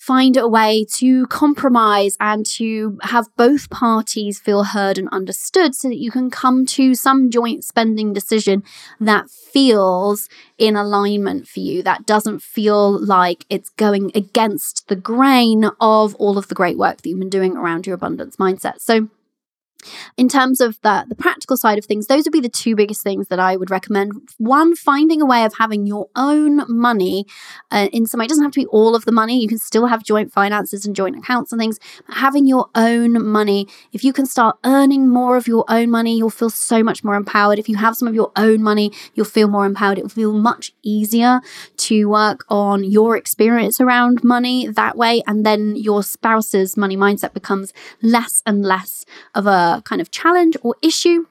find a way to compromise and to have both parties feel heard and understood so that you can come to some joint spending decision that feels in alignment for you, that doesn't feel like it's going against the grain of all of the great work that you've been doing around your abundance mindset. So in terms of the, the practical side of things, those would be the two biggest things that I would recommend. One, finding a way of having your own money uh, in some way. It doesn't have to be all of the money. You can still have joint finances and joint accounts and things. But having your own money, if you can start earning more of your own money, you'll feel so much more empowered. If you have some of your own money, you'll feel more empowered. It will feel much easier to work on your experience around money that way. And then your spouse's money mindset becomes less and less of a kind of challenge or issue.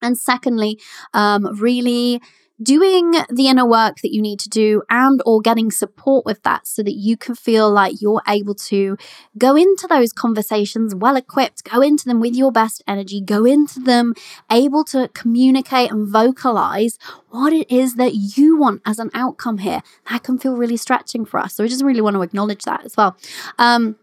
And secondly, um, really doing the inner work that you need to do and or getting support with that so that you can feel like you're able to go into those conversations well equipped, go into them with your best energy, go into them able to communicate and vocalize what it is that you want as an outcome here. That can feel really stretching for us. So I just really want to acknowledge that as well. Um,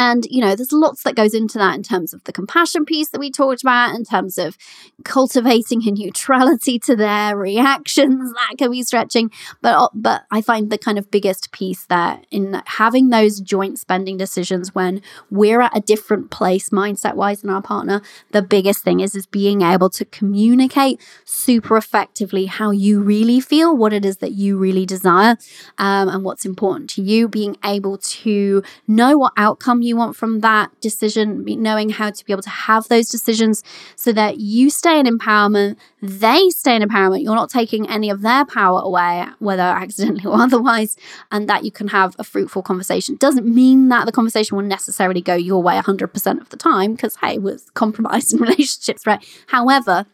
And, you know, there's lots that goes into that in terms of the compassion piece that we talked about, in terms of cultivating a neutrality to their reactions. That can be stretching. But, but I find the kind of biggest piece there in having those joint spending decisions when we're at a different place mindset-wise than our partner, the biggest thing is, is being able to communicate super effectively how you really feel, what it is that you really desire, um, and what's important to you, being able to know what outcome you want from that decision, knowing how to be able to have those decisions so that you stay in empowerment, they stay in empowerment, you're not taking any of their power away, whether accidentally or otherwise, and that you can have a fruitful conversation. Doesn't mean that the conversation will necessarily go your way one hundred percent of the time, because hey, we're compromised in relationships, right? However,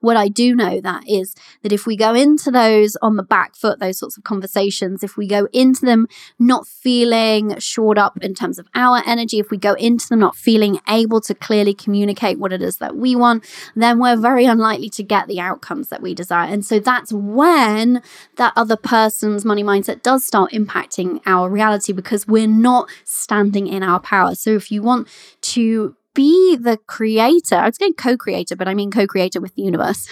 what I do know that is that if we go into those on the back foot, those sorts of conversations, if we go into them not feeling shored up in terms of our energy, if we go into them not feeling able to clearly communicate what it is that we want, then we're very unlikely to get the outcomes that we desire. And so that's when that other person's money mindset does start impacting our reality, because we're not standing in our power. So if you want to be the creator, I was going co-creator, but I mean co-creator with the universe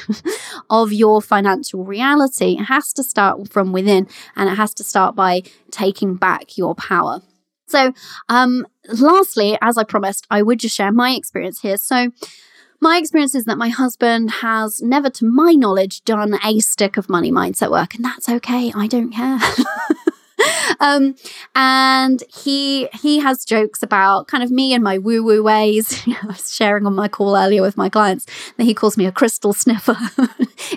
of your financial reality, it has to start from within, and it has to start by taking back your power. So um, lastly, as I promised, I would just share my experience here. So my experience is that my husband has never, to my knowledge, done a stick of money mindset work, and that's okay. I don't care. Um, and he he has jokes about kind of me and my woo-woo ways. I was sharing on my call earlier with my clients that he calls me a crystal sniffer.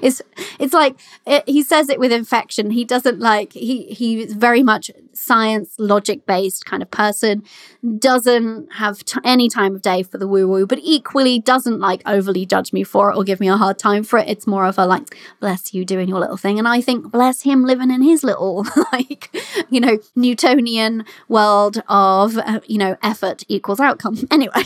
it's it's like, it, he says it with infection. He doesn't like, he he's very much science, logic-based kind of person, doesn't have t- any time of day for the woo-woo, but equally doesn't like overly judge me for it or give me a hard time for it. It's more of a like, bless you doing your little thing. And I think, bless him living in his little, like, you know, Newtonian world of, uh, you know, effort equals outcome. Anyway,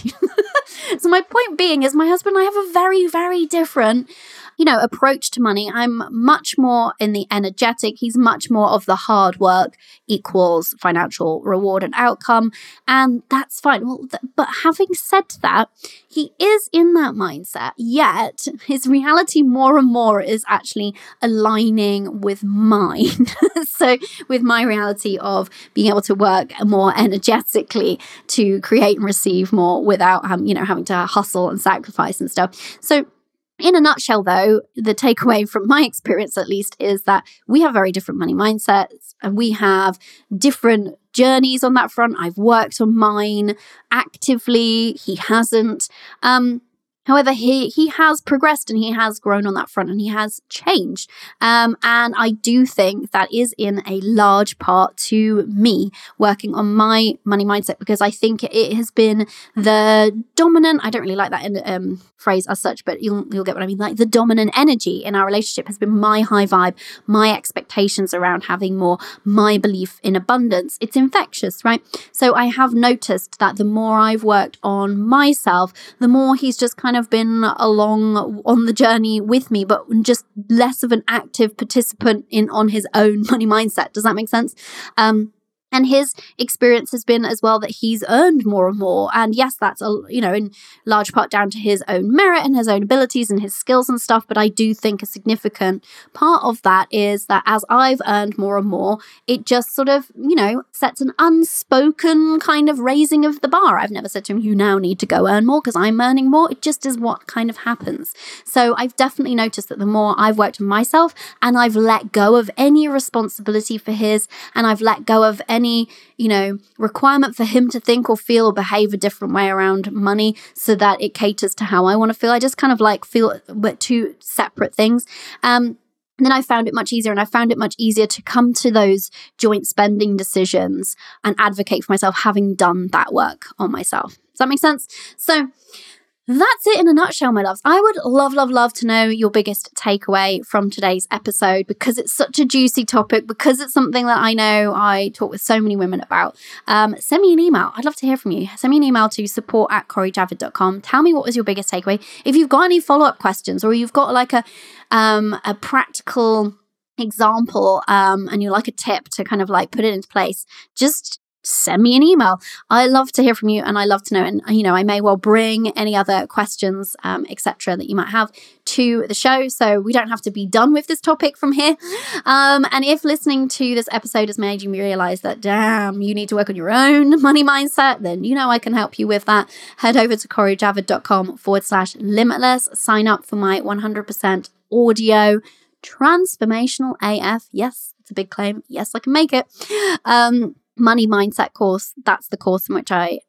so my point being is my husband and I have a very, very different, you know, approach to money. I'm much more in the energetic. He's much more of the hard work equals financial reward and outcome. And that's fine. Well, th- but having said that, he is in that mindset, yet his reality more and more is actually aligning with mine. So with my reality of being able to work more energetically to create and receive more without, um, you know, having to hustle and sacrifice and stuff. So in a nutshell, though, the takeaway from my experience, at least, is that we have very different money mindsets and we have different journeys on that front. I've worked on mine actively. He hasn't. Um, however, he, he has progressed and he has grown on that front and he has changed. Um, and I do think that is in a large part to me working on my money mindset, because I think it has been the dominant, I don't really like that in, um, phrase as such, but you'll you'll get what I mean. Like the dominant energy in our relationship has been my high vibe, my expectations around having more, my belief in abundance. It's infectious, right? So I have noticed that the more I've worked on myself, the more he's just kind of been along on the journey with me, but just less of an active participant in on his own money mindset. Does that make sense? Um, And his experience has been as well that he's earned more and more. And yes, that's, a, you know, in large part down to his own merit and his own abilities and his skills and stuff. But I do think a significant part of that is that as I've earned more and more, it just sort of, you know, sets an unspoken kind of raising of the bar. I've never said to him, you now need to go earn more because I'm earning more. It just is what kind of happens. So I've definitely noticed that the more I've worked on myself and I've let go of any responsibility for his, and I've let go of any Any, you know, requirement for him to think or feel or behave a different way around money so that it caters to how I want to feel. I just kind of like feel but two separate things. Um, and then I found it much easier and I found it much easier to come to those joint spending decisions and advocate for myself, having done that work on myself. Does that make sense? So that's it in a nutshell, my loves. I would love, love, love to know your biggest takeaway from today's episode, because it's such a juicy topic, because it's something that I know I talk with so many women about. Um, send me an email. I'd love to hear from you. Send me an email to support at Cori Javid dot com. Tell me what was your biggest takeaway. If you've got any follow-up questions or you've got like a, um, a practical example um, and you like a tip to kind of like put it into place, just send me an email. I love to hear from you and I love to know. And, you know, I may well bring any other questions, um, et cetera, that you might have to the show. So we don't have to be done with this topic from here. Um, and if listening to this episode has made you realize that, damn, you need to work on your own money mindset, then you know I can help you with that. Head over to CoriJavid.com forward slash limitless. Sign up for my one hundred percent audio transformational A F. Yes, it's a big claim. Yes, I can make it. Um, money mindset course. That's the course in which I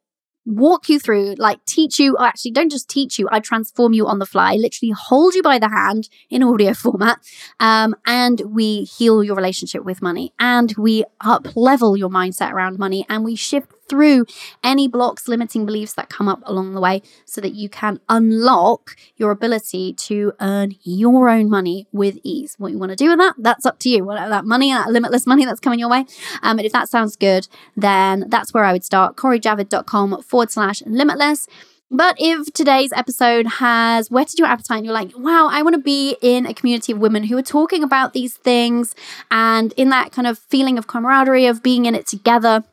walk you through, like teach you, or actually don't just teach you, I transform you on the fly, literally hold you by the hand in audio format. Um, and we heal your relationship with money, and we up level your mindset around money, and we shift through any blocks, limiting beliefs that come up along the way so that you can unlock your ability to earn your own money with ease. What you want to do with that, that's up to you. Whatever that money, that limitless money that's coming your way. Um, and if that sounds good, then that's where I would start. CoriJavid.com forward slash limitless. But if today's episode has whetted your appetite and you're like, wow, I want to be in a community of women who are talking about these things and in that kind of feeling of camaraderie of being in it together,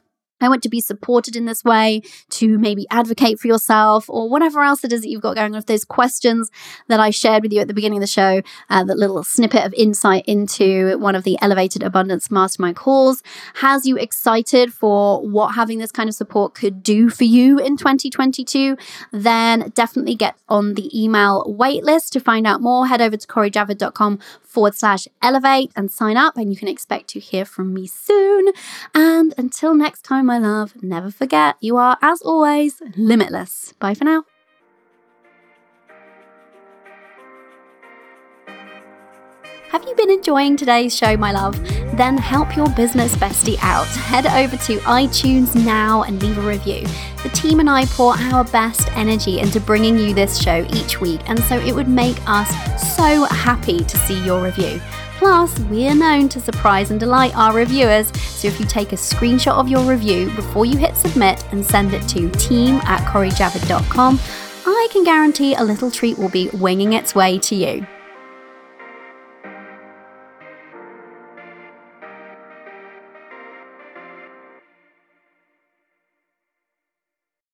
I want to be supported in this way to maybe advocate for yourself or whatever else it is that you've got going on. If there's questions that I shared with you at the beginning of the show, uh, that little snippet of insight into one of the Elevated Abundance Mastermind calls has you excited for what having this kind of support could do for you in twenty twenty-two, then definitely get on the email waitlist to find out more. Head over to CoriJavid.com forward slash elevate and sign up, and you can expect to hear from me soon. And until next time, my love, never forget, you are, as always, limitless. Bye for now. Have you been enjoying today's show, my love? Then help your business bestie out. Head over to iTunes now and leave a review. The team and I pour our best energy into bringing you this show each week, and so it would make us so happy to see your review. Plus, we're known to surprise and delight our reviewers, so if you take a screenshot of your review before you hit submit and send it to team at CoriJavid.com, I can guarantee a little treat will be winging its way to you.